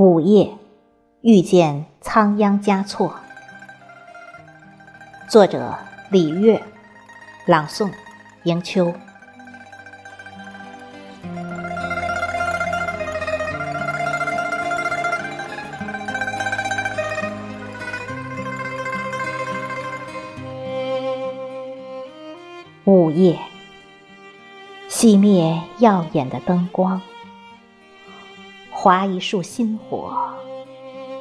午夜遇见仓央嘉措，作者李悦，朗诵迎秋。午夜熄灭耀眼的灯光，划一束心火，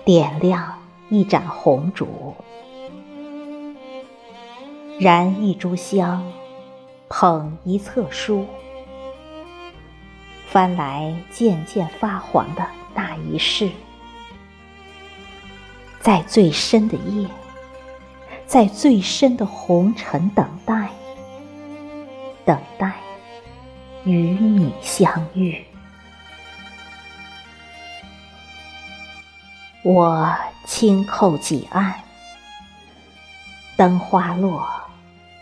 点亮一盏红烛，燃一炷香，捧一册书，翻来渐渐发黄的那一世。在最深的夜，在最深的红尘，等待与你相遇。我轻叩几案，灯花落，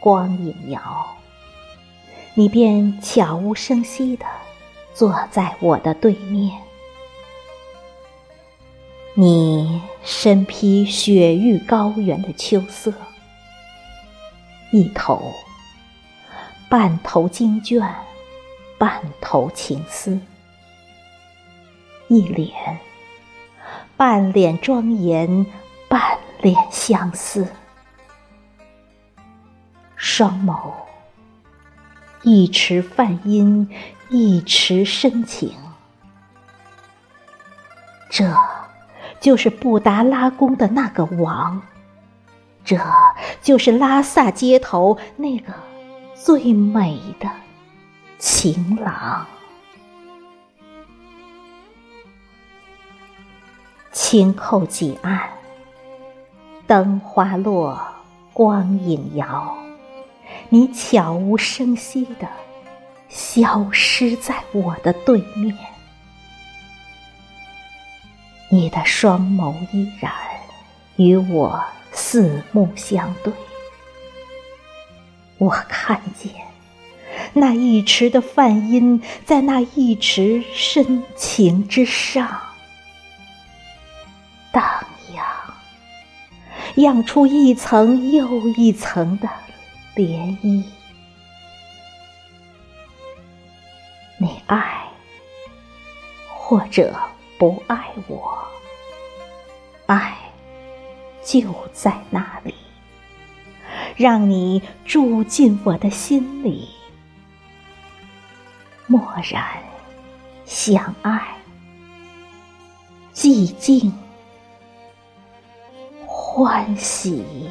光影摇，你便悄无声息地坐在我的对面。你身披雪域高原的秋色，一头半头经卷，半头情思；一脸半脸庄严，半脸相思；双眸一池泛阴，一池深情。这就是布达拉宫的那个王，这就是拉萨街头那个最美的情郎。轻叩几案，灯花落，光影摇，你悄无声息地消失在我的对面。你的双眸依然与我四目相对，我看见那一池的梵音在那一池深情之上荡漾，漾出一层又一层的涟漪。你爱或者不爱我，爱就在那里，让你住进我的心里，默然相爱，寂静欢喜。